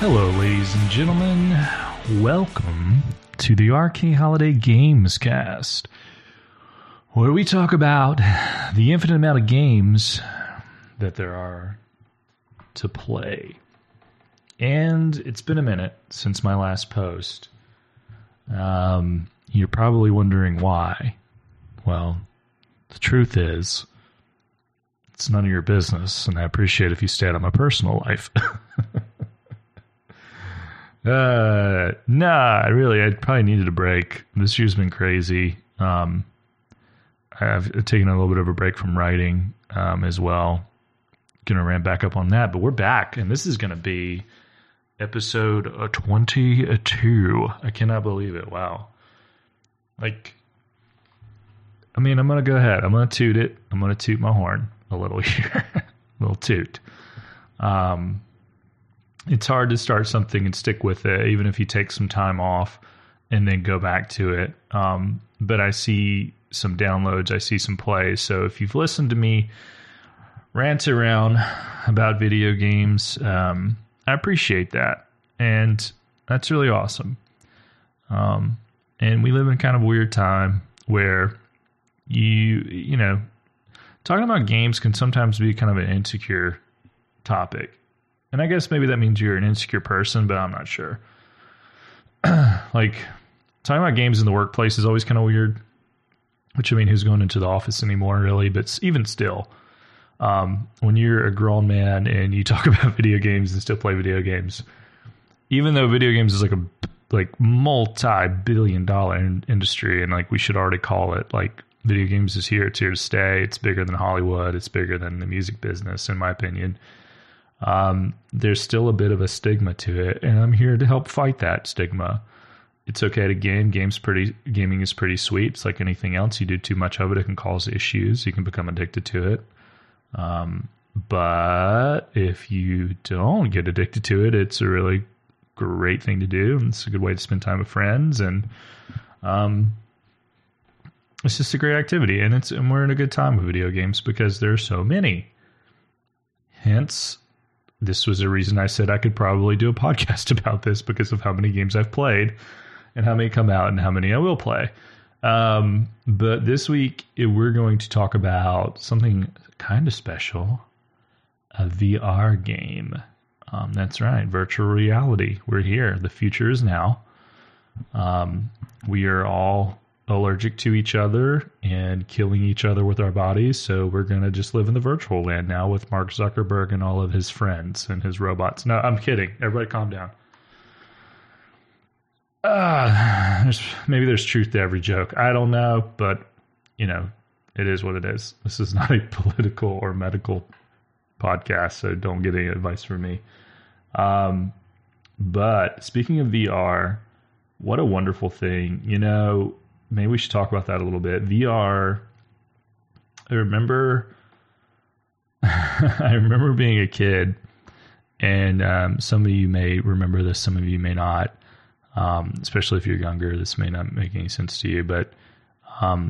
Hello, ladies and gentlemen. Welcome to the RK Holiday Games Cast, where we talk about the infinite amount of games that there are to play. And it's been a minute since my last post. You're probably wondering why. Well, the truth is, it's none of your business, and I appreciate if you stay out of my personal life. I probably needed a break. This year's been crazy. I've taken a little bit of a break from writing as well. Going to ramp back up on that, but we're back, and this is going to be episode 22. I cannot believe it. Wow. I'm going to go ahead. I'm going to toot it. I'm going to toot my horn a little here. A little toot. It's hard to start something and stick with it, even if you take some time off and then go back to it. But I see some downloads. I see some plays. So if you've listened to me rant around about video games, I appreciate that. And that's really awesome. And we live in a kind of weird time where you know, talking about games can sometimes be kind of an insecure topic. And I guess maybe that means you're an insecure person, but I'm not sure. Talking about games in the workplace is always kind of weird. Which, who's going into the office anymore, really? But even still, when you're a grown man and you talk about video games and still play video games, even though video games is like a multi-billion-dollar industry, and we should already call it, video games is here. It's here to stay. It's bigger than Hollywood. It's bigger than the music business, in my opinion. There's still a bit of a stigma to it, and I'm here to help fight that stigma. It's okay to game. Gaming is pretty sweet. It's like anything else. You do too much of it, it can cause issues. You can become addicted to it. But if you don't get addicted to it, it's a really great thing to do. And it's a good way to spend time with friends. And it's just a great activity. And we're in a good time with video games because there are so many. Hence, this was a reason I said I could probably do a podcast about this because of how many games I've played and how many come out and how many I will play. But this week, we're going to talk about something kind of special, a VR game. That's right, virtual reality. We're here. The future is now. We are all allergic to each other and killing each other with our bodies. So we're going to just live in the virtual land now with Mark Zuckerberg and all of his friends and his robots. No, I'm kidding. Everybody calm down. Maybe there's truth to every joke. I don't know, but it is what it is. This is not a political or medical podcast, so don't get any advice from me. But speaking of VR, what a wonderful thing. Maybe we should talk about that a little bit. VR, I remember being a kid, and some of you may remember this, some of you may not, especially if you're younger. This may not make any sense to you, but oh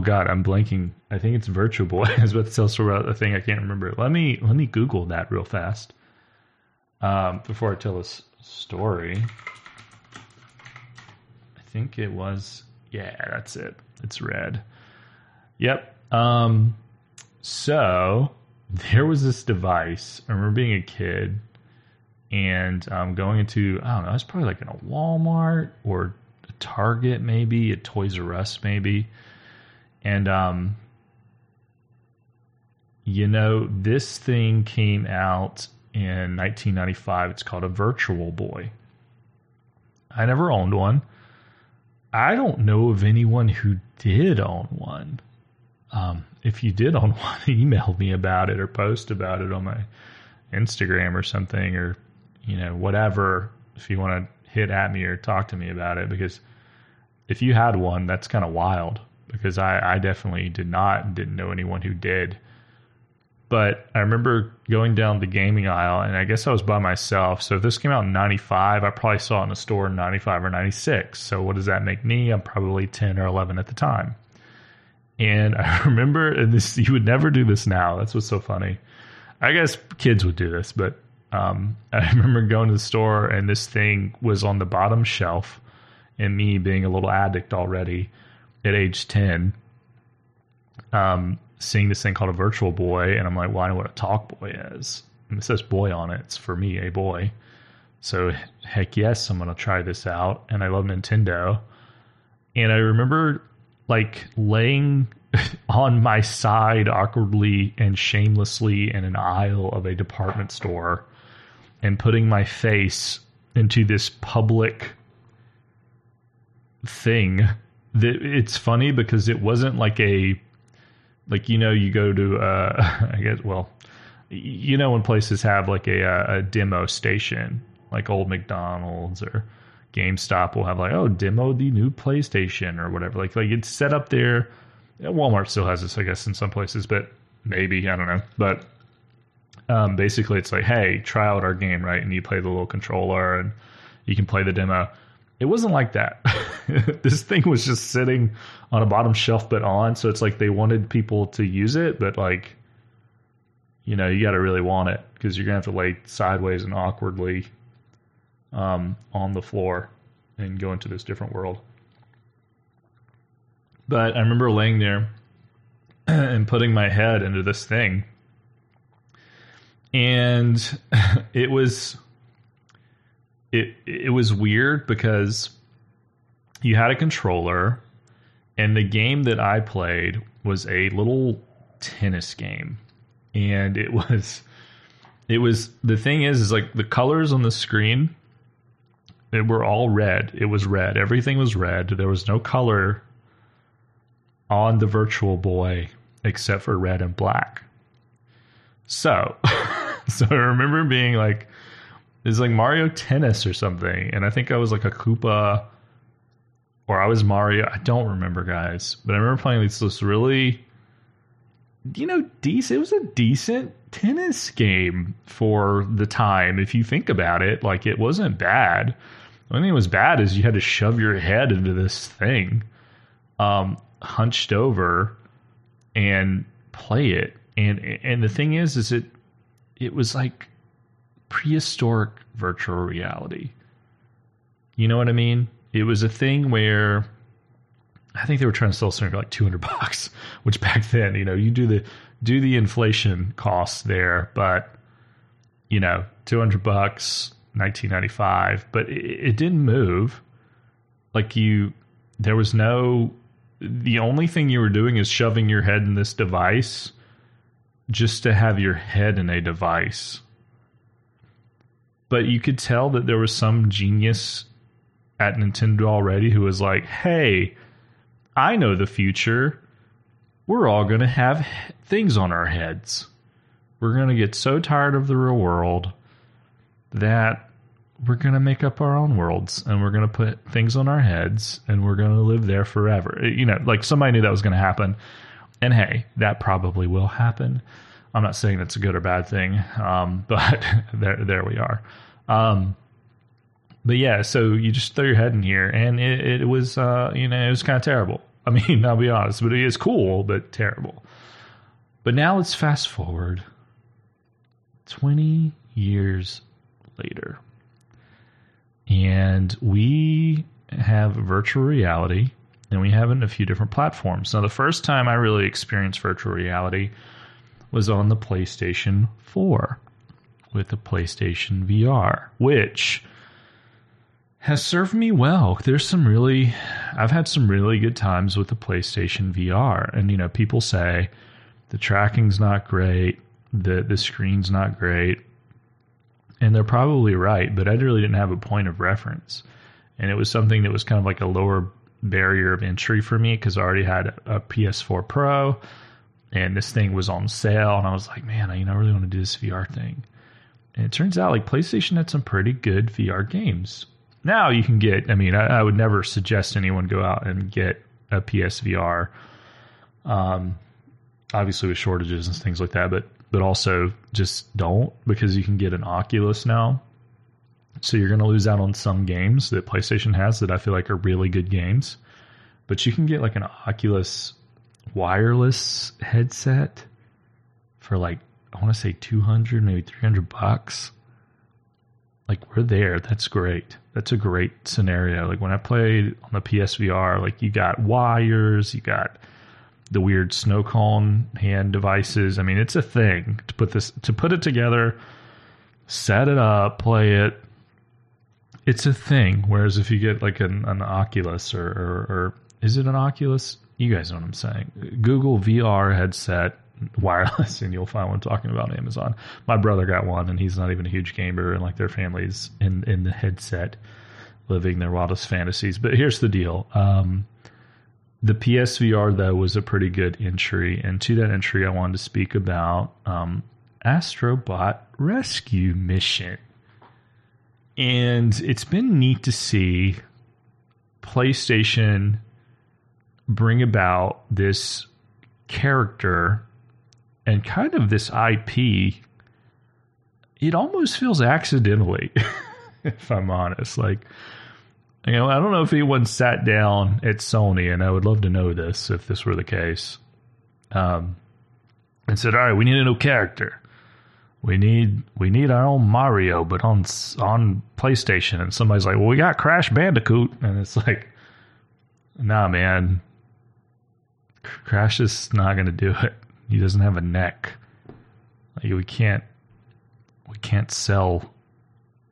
God, I'm blanking. I think it's Virtual Boy. I was about to tell you about a thing I can't remember. Let me Google that real fast before I tell this story. I think it was, yeah, that's it. It's red. Yep. So there was this device. I remember being a kid and going into, I don't know, it's probably in a Walmart or a Target, maybe a Toys R Us, maybe. And, this thing came out in 1995. It's called a Virtual Boy. I never owned one. I don't know of anyone who did own one. If you did own one, email me about it or post about it on my Instagram or something, or, whatever, if you want to hit at me or talk to me about it, because if you had one, that's kind of wild, because I definitely didn't know anyone who did. But I remember going down the gaming aisle, and I guess I was by myself. So if this came out in 95, I probably saw it in a store in 95 or 96. So what does that make me? I'm probably 10 or 11 at the time. And I remember, and this, you would never do this now. That's what's so funny. I guess kids would do this, but I remember going to the store and this thing was on the bottom shelf, and me being a little addict already at age 10, seeing this thing called a Virtual Boy, and I'm like, well, I know what a Talk Boy is. And it says boy on it. It's for me, a boy. So heck yes, I'm going to try this out. And I love Nintendo. And I remember like laying on my side awkwardly and shamelessly in an aisle of a department store and putting my face into this public thing. It's funny because it wasn't like a, like, you know, you go to, I guess, well, you know, when places have like a demo station, like old McDonald's or GameStop will have like, oh, demo the new PlayStation or whatever. Like it's set up there. Walmart still has this, I guess, in some places, but maybe, I don't know. But basically it's like, hey, try out our game, right? And you play the little controller and you can play the demo. It wasn't like that. This thing was just sitting on a bottom shelf, but on. So it's like they wanted people to use it, but like, you know, you got to really want it because you're going to have to lay sideways and awkwardly on the floor and go into this different world. But I remember laying there and putting my head into this thing. And it was weird because you had a controller, and the game that I played was a little tennis game. And it was the thing is like the colors on the screen, they were all red. It was red. Everything was red. There was no color on the Virtual Boy except for red and black. So I remember being like, it's like Mario Tennis or something. And I think I was like a Koopa, or I was Mario. I don't remember, guys, but I remember playing this really, you know, decent. It was a decent tennis game for the time. If you think about it, like it wasn't bad. The only thing that was bad is you had to shove your head into this thing, hunched over and play it. And the thing is it was like prehistoric virtual reality. You know what I mean? It was a thing where I think they were trying to sell something for like $200, which back then, you know, you do the inflation costs there, but you know, $200, $19.95, but it didn't move. Like there was no, the only thing you were doing is shoving your head in this device just to have your head in a device. But you could tell that there was some genius at Nintendo already who was like, hey, I know the future. We're all going to have things on our heads. We're going to get so tired of the real world that we're going to make up our own worlds, and we're going to put things on our heads, and we're going to live there forever. You know, like somebody knew that was going to happen. And hey, that probably will happen. I'm not saying that's a good or bad thing, but there we are. But yeah, so you just throw your head in here, and it was, you know, it was kind of terrible. I mean, I'll be honest, but it is cool, but terrible. But now let's fast forward 20 years later, and we have virtual reality, and we have it in a few different platforms. Now, the first time I really experienced virtual reality was on the PlayStation 4 with the PlayStation VR, which has served me well. I've had some really good times with the PlayStation VR. And, you know, people say the tracking's not great, the screen's not great. And they're probably right, but I really didn't have a point of reference. And it was something that was kind of like a lower barrier of entry for me because I already had a PS4 Pro. And this thing was on sale, and I was like, man, I really want to do this VR thing. And it turns out, like, PlayStation had some pretty good VR games. Now you can get, I mean, I would never suggest anyone go out and get a PSVR. Obviously with shortages and things like that, but also just don't, because you can get an Oculus now. So you're going to lose out on some games that PlayStation has that I feel like are really good games. But you can get, like, an Oculus wireless headset for like, I want to say $200, maybe $300. like we're there. That's great. That's a great scenario. Like when I played on the PSVR, like you got wires, you got the weird snow cone hand devices. I mean, it's a thing to put this, to put it together, set it up, play it. It's a thing. Whereas if you get like an Oculus or is it an Oculus? You guys know what I'm saying. Google VR headset, wireless, and you'll find what I'm talking about on Amazon. My brother got one, and he's not even a huge gamer, and like their family's in the headset, living their wildest fantasies. But here's the deal. The PSVR, though, was a pretty good entry. And to that entry, I wanted to speak about Astro Bot Rescue Mission. And it's been neat to see PlayStation bring about this character and kind of this IP. It almost feels accidentally, if I'm honest. Like, you know, I don't know if anyone sat down at Sony, and I would love to know this if this were the case, and said, all right, we need a new character. We need our own Mario, but on PlayStation. And somebody's like, well, we got Crash Bandicoot. And it's like, nah, man. Crash is not going to do it. He doesn't have a neck. Like, we can't sell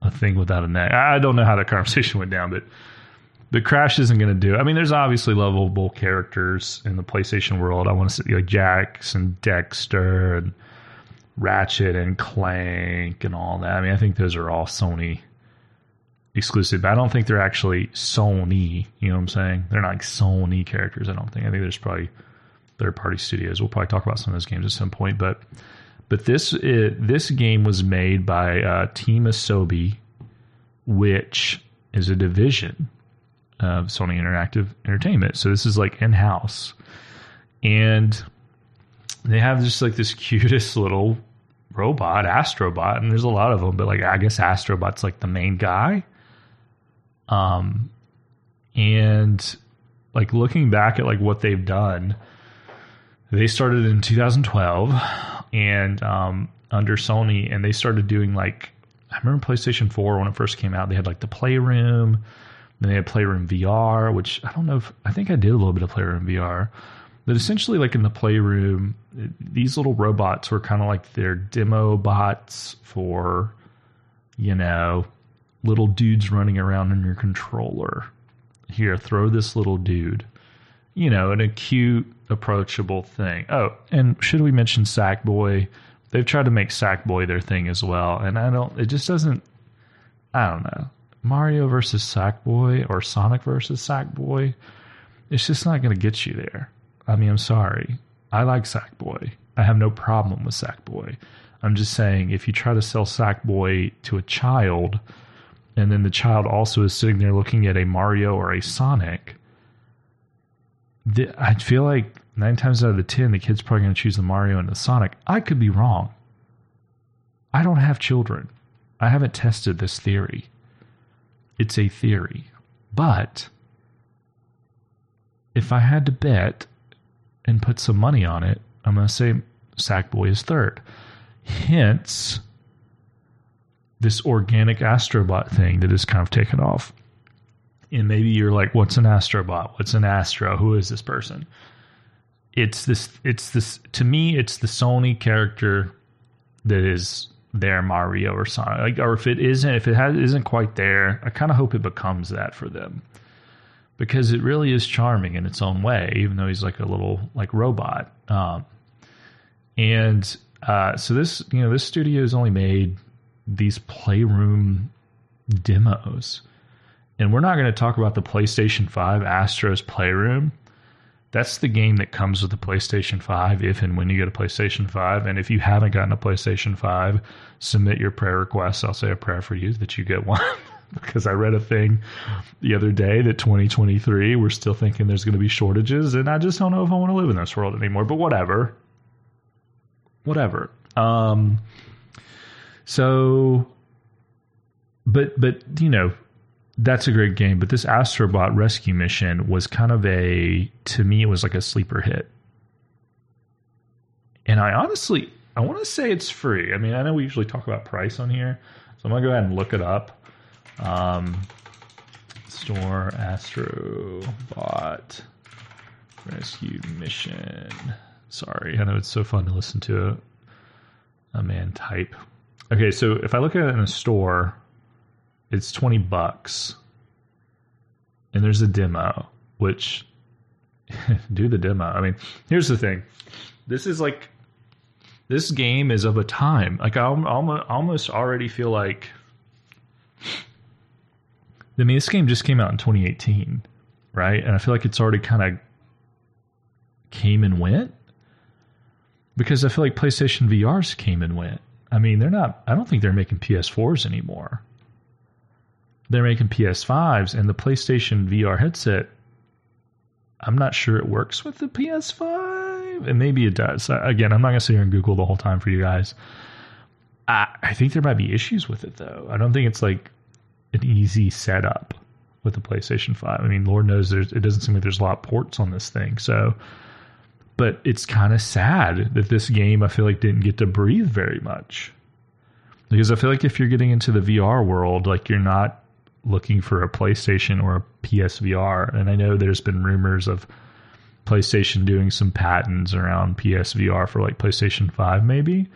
a thing without a neck. I don't know how that conversation went down, but Crash isn't going to do it. I mean, there's obviously lovable characters in the PlayStation world. I want to see like Jax and Dexter and Ratchet and Clank and all that. I mean, I think those are all Sony exclusive, but I don't think they're actually Sony. You know what I'm saying? They're not like Sony characters, I don't think. I think there's probably third-party studios. We'll probably talk about some of those games at some point, but this game was made by Team Asobi, which is a division of Sony Interactive Entertainment. So this is like in-house, and they have just like this cutest little robot, Astrobot, and there's a lot of them. But like, I guess Astrobot's like the main guy. And like looking back at like what they've done. They started in 2012 and under Sony, and they started doing like, I remember PlayStation 4 when it first came out, they had like the Playroom, then they had Playroom VR, which I don't know if, I think I did a little bit of Playroom VR, but essentially like in the Playroom, these little robots were kind of like their demo bots for, you know, little dudes running around in your controller. Here, throw this little dude, you know, in a cute, approachable thing. Oh, and should we mention Sackboy? They've tried to make Sackboy their thing as well, and I don't know. Mario versus Sackboy or Sonic versus Sackboy, it's just not going to get you there. I mean, I'm sorry. I like Sackboy. I have no problem with Sackboy. I'm just saying, if you try to sell Sackboy to a child, and then the child also is sitting there looking at a Mario or a Sonic, I feel like 9 times out of 10, the kid's probably going to choose the Mario and the Sonic. I could be wrong. I don't have children. I haven't tested this theory. It's a theory. But if I had to bet and put some money on it, I'm going to say Sackboy is third. Hence, this organic Astrobot thing that is kind of taken off. And maybe you're like, what's an Astrobot? What's an Astro? Who is this person? It's this, to me, it's the Sony character that is their Mario or Sonic. Like, or if it isn't quite there, I kind of hope it becomes that for them, because it really is charming in its own way, even though he's like a little like robot. So this, you know, this studio has only made these Playroom demos. And we're not going to talk about the PlayStation 5 Astro's Playroom. That's the game that comes with the PlayStation 5 if and when you get a PlayStation 5. And if you haven't gotten a PlayStation 5, submit your prayer requests. I'll say a prayer for you that you get one. Because I read a thing the other day that 2023, we're still thinking there's going to be shortages. And I just don't know if I want to live in this world anymore. But whatever. Whatever. But you know, that's a great game, but this Astro Bot Rescue Mission was kind of to me, it was like a sleeper hit. And I honestly, I want to say it's free. I mean, I know we usually talk about price on here, so I'm going to go ahead and look it up. Store Astro Bot Rescue Mission. Sorry, I know it's so fun to listen to a man type. Okay, so if I look at it in a store, it's $20. And there's a demo, which... do the demo. I mean, here's the thing. This is like... this game is of a time. Like, I almost already feel like... I mean, this game just came out in 2018, right? And I feel like it's already kind of came and went. Because I feel like PlayStation VRs came and went. I mean, they're not... I don't think they're making PS4s anymore. They're making PS5s, and the PlayStation VR headset, I'm not sure it works with the PS5. And maybe it does. Again, I'm not going to sit here and Google the whole time for you guys. I think there might be issues with it, though. I don't think it's like an easy setup with the PlayStation 5. I mean, Lord knows it doesn't seem like there's a lot of ports on this thing. So, but it's kind of sad that this game, I feel like, didn't get to breathe very much. Because I feel like if you're getting into the VR world, like, you're not looking for a PlayStation or a PSVR. And I know there's been rumors of PlayStation doing some patents around PSVR for like PlayStation 5 maybe,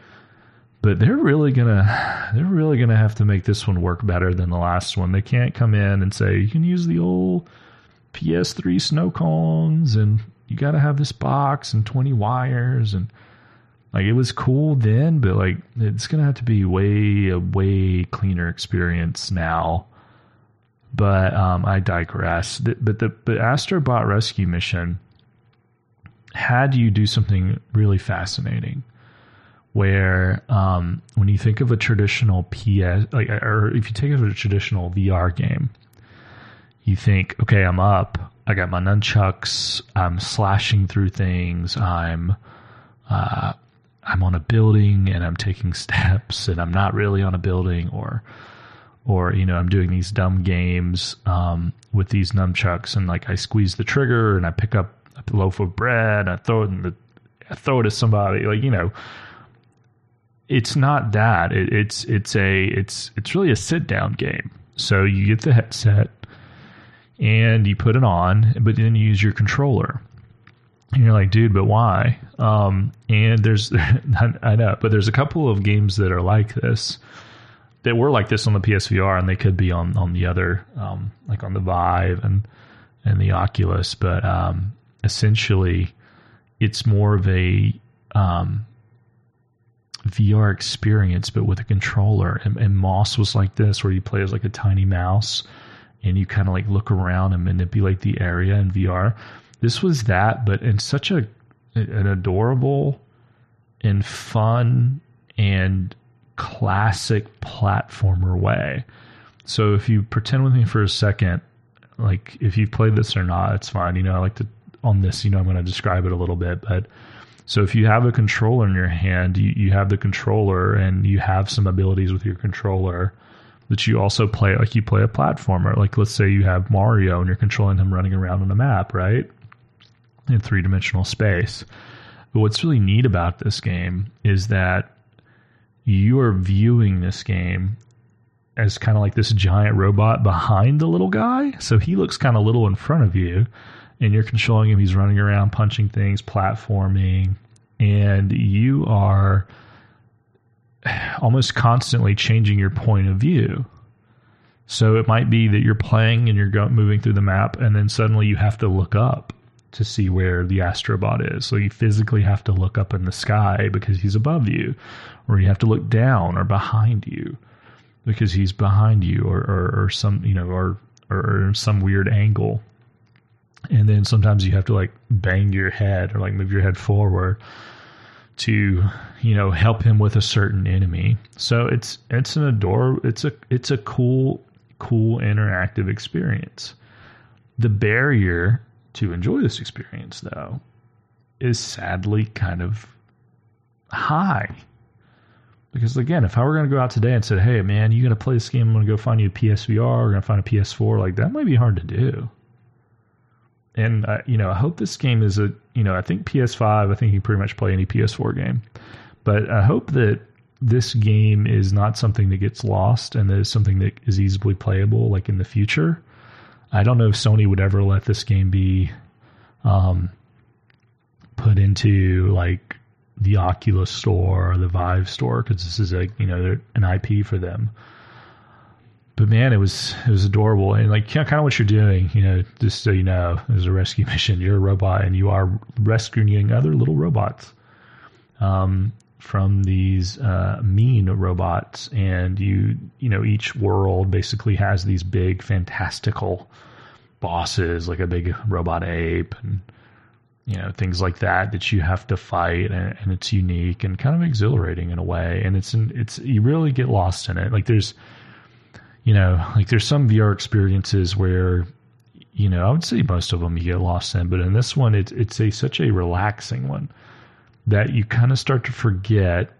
but they're really gonna have to make this one work better than the last one. They can't come in and say, you can use the old PS3 snow cones and you got to have this box and 20 wires. And like, it was cool then, but like, it's going to have to be a way cleaner experience now. But I digress. But Astro Bot Rescue Mission had you do something really fascinating, where when you think of a traditional or if you think of a traditional VR game, you think, okay, I'm up, I got my nunchucks, I'm slashing through things, I'm on a building and I'm taking steps, and I'm not really on a building, or you know, I'm doing these dumb games with these nunchucks, and like, I squeeze the trigger and I pick up a loaf of bread, I throw it I throw it at somebody. Like, you know, it's not that. It's really a sit down game. So you get the headset and you put it on, but then you use your controller. And you're like, dude, but why? And there's I know, but there's a couple of games that are like this. They were like this on the PSVR, and they could be on the other, like on the Vive and the Oculus. But essentially, it's more of a VR experience, but with a controller. And Moss was like this, where you play as like a tiny mouse, and you kind of like look around and manipulate the area in VR. This was that, but in such an adorable and fun and classic platformer way. So if you pretend with me for a second, like, if you've played this or not, it's fine. You know, I like to, on this, you know, I'm going to describe it a little bit, but so if you have a controller in your hand, you have the controller and you have some abilities with your controller that you also play, like you play a platformer. Like, let's say you have Mario and you're controlling him running around on a map, right? In three-dimensional space. But what's really neat about this game is that you are viewing this game as kind of like this giant robot behind the little guy. So he looks kind of little in front of you, and you're controlling him. He's running around, punching things, platforming, and you are almost constantly changing your point of view. So it might be that you're playing and you're moving through the map, and then suddenly you have to look up to see where the astrobot is. So you physically have to look up in the sky because he's above you, or you have to look down or behind you because he's behind you, or some, you know, or some weird angle. And then sometimes you have to like bang your head or like move your head forward to, you know, help him with a certain enemy. So it's a cool interactive experience. The barrier to enjoy this experience, though, is sadly kind of high. Because, again, if I were going to go out today and said, hey, man, you going to play this game, I'm going to go find you a PSVR, we're going to find a PS4, like, that might be hard to do. And, I hope this game is I think PS5, I think you can pretty much play any PS4 game. But I hope that this game is not something that gets lost and that is something that is easily playable, like, in the future. I don't know if Sony would ever let this game be put into, like, the Oculus store or the Vive store, because this is, like, you know, an IP for them. But man, it was adorable. And, like, kind of what you're doing, you know, just so you know, there's a rescue mission. You're a robot and you are rescuing other little robots from these mean robots. And you know, each world basically has these big fantastical bosses, like a big robot ape and, you know, things like that you have to fight, and it's unique and kind of exhilarating in a way. And it's you really get lost in it. Like, there's, you know, like, there's some VR experiences where, you know, I would say most of them you get lost in, but in this one, it's such a relaxing one that you kind of start to forget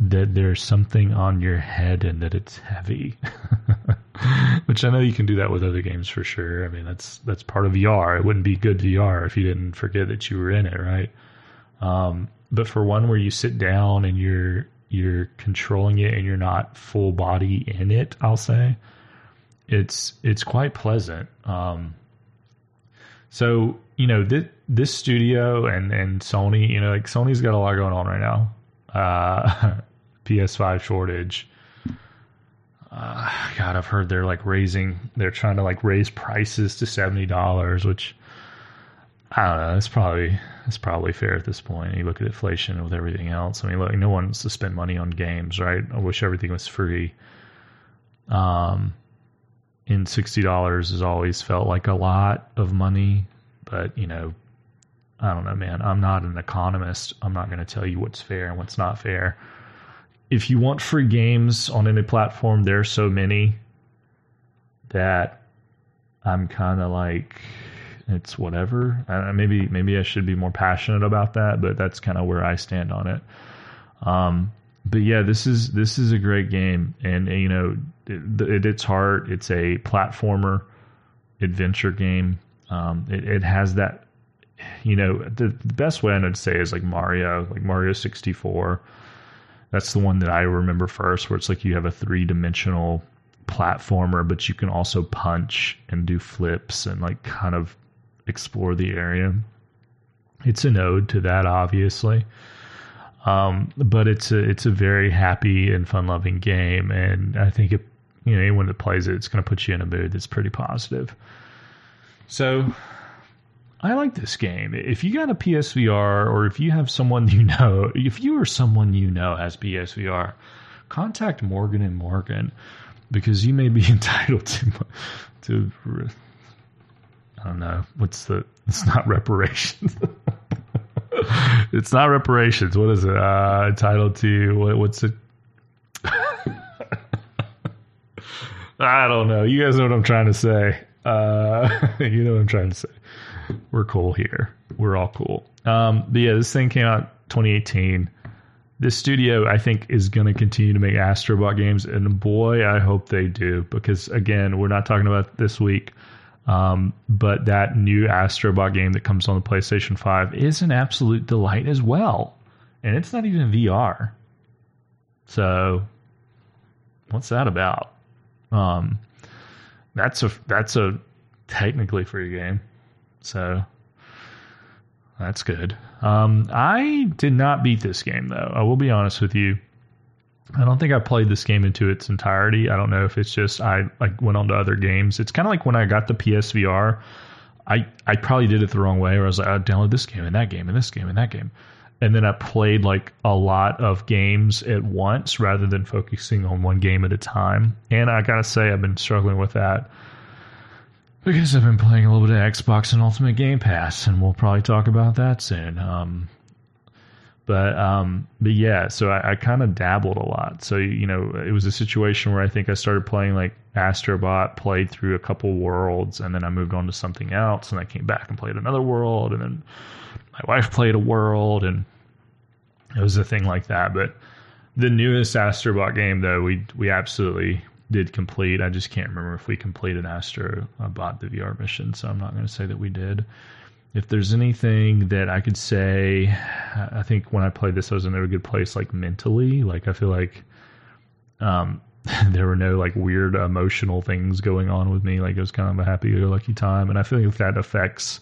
that there's something on your head and that it's heavy, which I know you can do that with other games for sure. I mean, that's part of VR. It wouldn't be good VR if you didn't forget that you were in it. Right. But for one where you sit down and you're controlling it and you're not full body in it, I'll say it's quite pleasant. So, you know, this studio and Sony, you know, like, Sony's got a lot going on right now. PS5 shortage. God, I've heard they're trying to, like, raise prices to $70, which I don't know. It's probably fair at this point. You look at inflation with everything else. I mean, look, no one wants to spend money on games, right? I wish everything was free. And $60 has always felt like a lot of money, but, you know, I don't know, man. I'm not an economist. I'm not going to tell you what's fair and what's not fair. If you want free games on any platform, there are so many that I'm kind of like, it's whatever. Maybe I should be more passionate about that, but that's kind of where I stand on it. But yeah, this is a great game, and you know, at its heart, it's a platformer adventure game. It has that, you know, the best way I know to say is like Mario 64. That's the one that I remember first, where it's like you have a 3-dimensional platformer, but you can also punch and do flips and, like, kind of explore the area. It's an ode to that, obviously, but it's a very happy and fun-loving game, and I think, if you know, anyone that plays it, it's going to put you in a mood that's pretty positive. So I like this game. If you got a PSVR, or if you have someone you know, if you or someone you know has PSVR, contact Morgan & Morgan, because you may be entitled to I don't know. It's not reparations. It's not reparations. What is it? Entitled to, what's it? I don't know. You guys know what I'm trying to say. You know what I'm trying to say. We're cool here. We're all cool. But yeah, this thing came out 2018. This studio, I think, is going to continue to make Astro Bot games. And boy, I hope they do, because, again, we're not talking about this week. But that new Astro Bot game that comes on the PlayStation 5 is an absolute delight as well. And it's not even VR. So what's that about? That's a technically free game. So that's good. I did not beat this game, though. I will be honest with you. I don't think I played this game into its entirety. I don't know if it's just I, like, went on to other games. It's kind of like when I got the PSVR, I probably did it the wrong way, where I was like, I'll download this game and that game and this game and that game. And then I played, like, a lot of games at once rather than focusing on one game at a time. And I got to say, I've been struggling with that, because I've been playing a little bit of Xbox and Ultimate Game Pass, and we'll probably talk about that soon. But yeah, so I kind of dabbled a lot. So, you know, it was a situation where I think I started playing, like, Astro Bot, played through a couple worlds, and then I moved on to something else, and I came back and played another world, and then my wife played a world, and it was a thing like that. But the newest Astro Bot game, though, we absolutely did complete. I just can't remember if we completed Astro Bot the VR mission, so I'm not going to say that we did. If there's anything that I could say, I think when I played this, I was in a good place, like mentally. Like, I feel like there were no like weird emotional things going on with me. Like, it was kind of a happy-go-lucky time. And I feel like that affects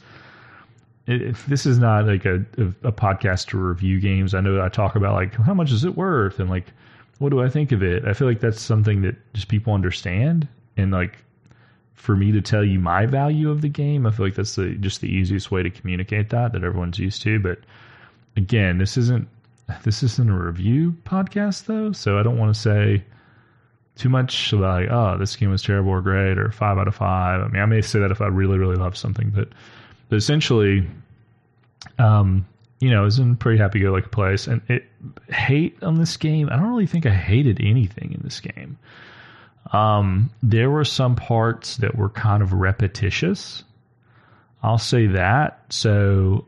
it. This is not like a podcast to review games. I know I talk about like, how much is it worth? And like, what do I think of it? I feel like that's something that just people understand. And like, for me to tell you my value of the game, I feel like that's just the easiest way to communicate that everyone's used to. But again, this isn't a review podcast though. So I don't want to say too much like, oh, this game was terrible or great or 5 out of 5. I mean, I may say that if I really, really love something, but essentially, it was in a pretty happy-go-lucky place. And hate on this game, I don't really think I hated anything in this game. There were some parts that were kind of repetitious. I'll say that. So,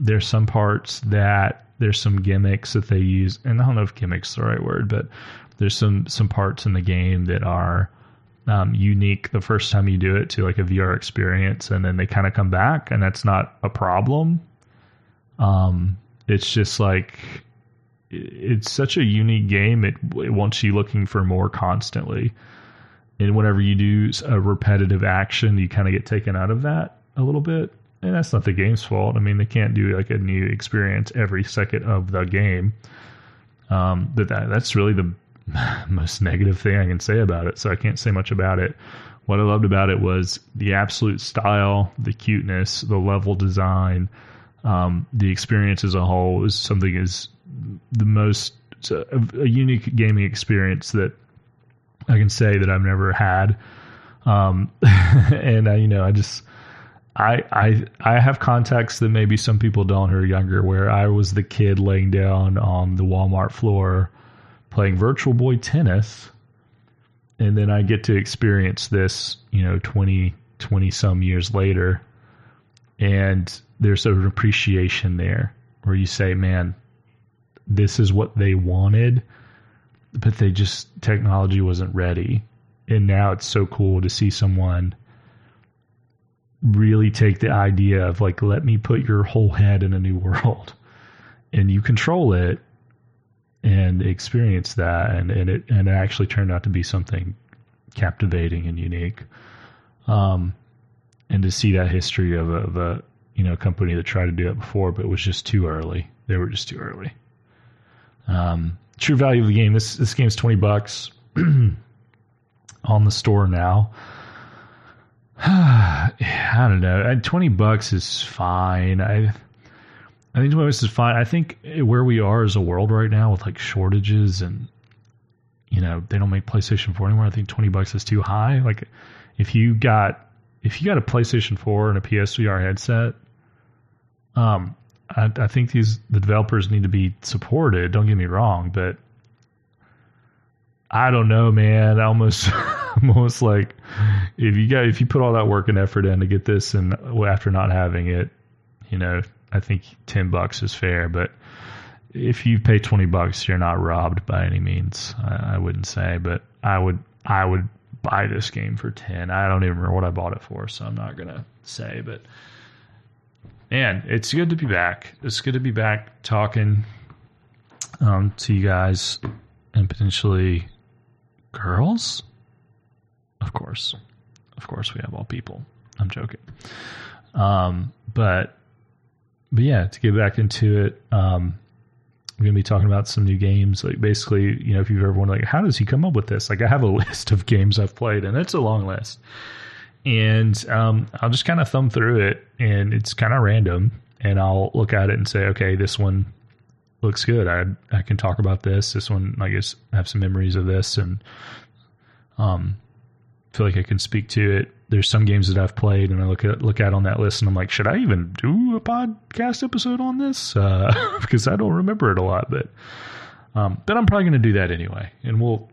there's some parts that there's some gimmicks that they use, and I don't know if gimmicks is the right word, but there's some parts in the game that are, unique the first time you do it to like a VR experience, and then they kind of come back, and that's not a problem. It's just like, it's such a unique game. It wants you looking for more constantly. And whenever you do a repetitive action, you kind of get taken out of that a little bit. And that's not the game's fault. I mean, they can't do like a new experience every second of the game. But that's really the most negative thing I can say about it. So I can't say much about it. What I loved about it was the absolute style, the cuteness, the level design, the experience as a whole was something is the most a unique gaming experience that I can say that I've never had. And I have contacts that maybe some people don't who are younger, where I was the kid laying down on the Walmart floor playing Virtual Boy tennis. And then I get to experience this, 20 some years later. And there's an appreciation there where you say, man, this is what they wanted, but technology wasn't ready. And now it's so cool to see someone really take the idea of like, let me put your whole head in a new world and you control it and experience that. And it actually turned out to be something captivating and unique. And to see that history of a company that tried to do it before, but it was just too early. They were just too early. True value of the game. This game's $20 on the store now. I don't know. $20 is fine. I think $20 is fine. I think where we are as a world right now with like shortages and, they don't make PlayStation 4 anymore. I think $20 is too high. Like if you got a PlayStation 4 and a PSVR headset, I think the developers need to be supported. Don't get me wrong, but I don't know, man. I'm almost like if you put all that work and effort in to get this, and after not having it, I think $10 is fair. But if you pay $20, you're not robbed by any means. I wouldn't say, but I would buy this game for $10. I don't even remember what I bought it for, so I'm not gonna say, but. Man, it's good to be back. It's good to be back talking to you guys and potentially girls. Of course, we have all people. I'm joking. But yeah, to get back into it, we're going to be talking about some new games. Like basically, if you've ever wondered, like, how does he come up with this? Like I have a list of games I've played, and it's a long list. And I'll just kind of thumb through it, and it's kind of random, and I'll look at it and say, okay, this one looks good. I can talk about this. This one, I guess, I have some memories of this, and feel like I can speak to it. There's some games that I've played, and I look at on that list, and I'm like, should I even do a podcast episode on this? Because I don't remember it a lot, but I'm probably going to do that anyway, and we'll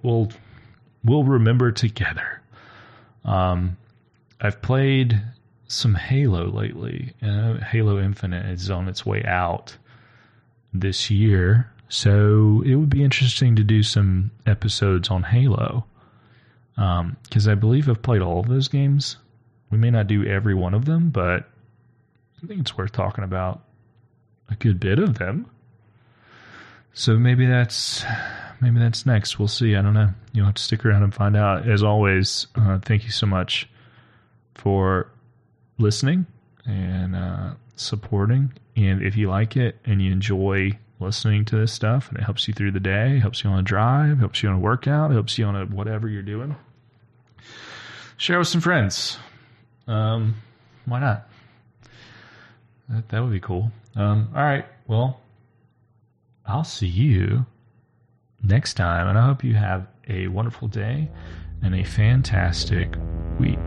remember together. I've played some Halo lately. Halo Infinite is on its way out this year, so it would be interesting to do some episodes on Halo, because I believe I've played all of those games. We may not do every one of them, but I think it's worth talking about a good bit of them. So maybe that's next. We'll see. I don't know. You'll have to stick around and find out. As always, thank you so much for listening and supporting. And if you like it and you enjoy listening to this stuff and it helps you through the day, helps you on a drive, helps you on a workout, helps you on a whatever you're doing, share with some friends. Why not? That would be cool. All right. Well, I'll see you next time, and I hope you have a wonderful day and a fantastic week.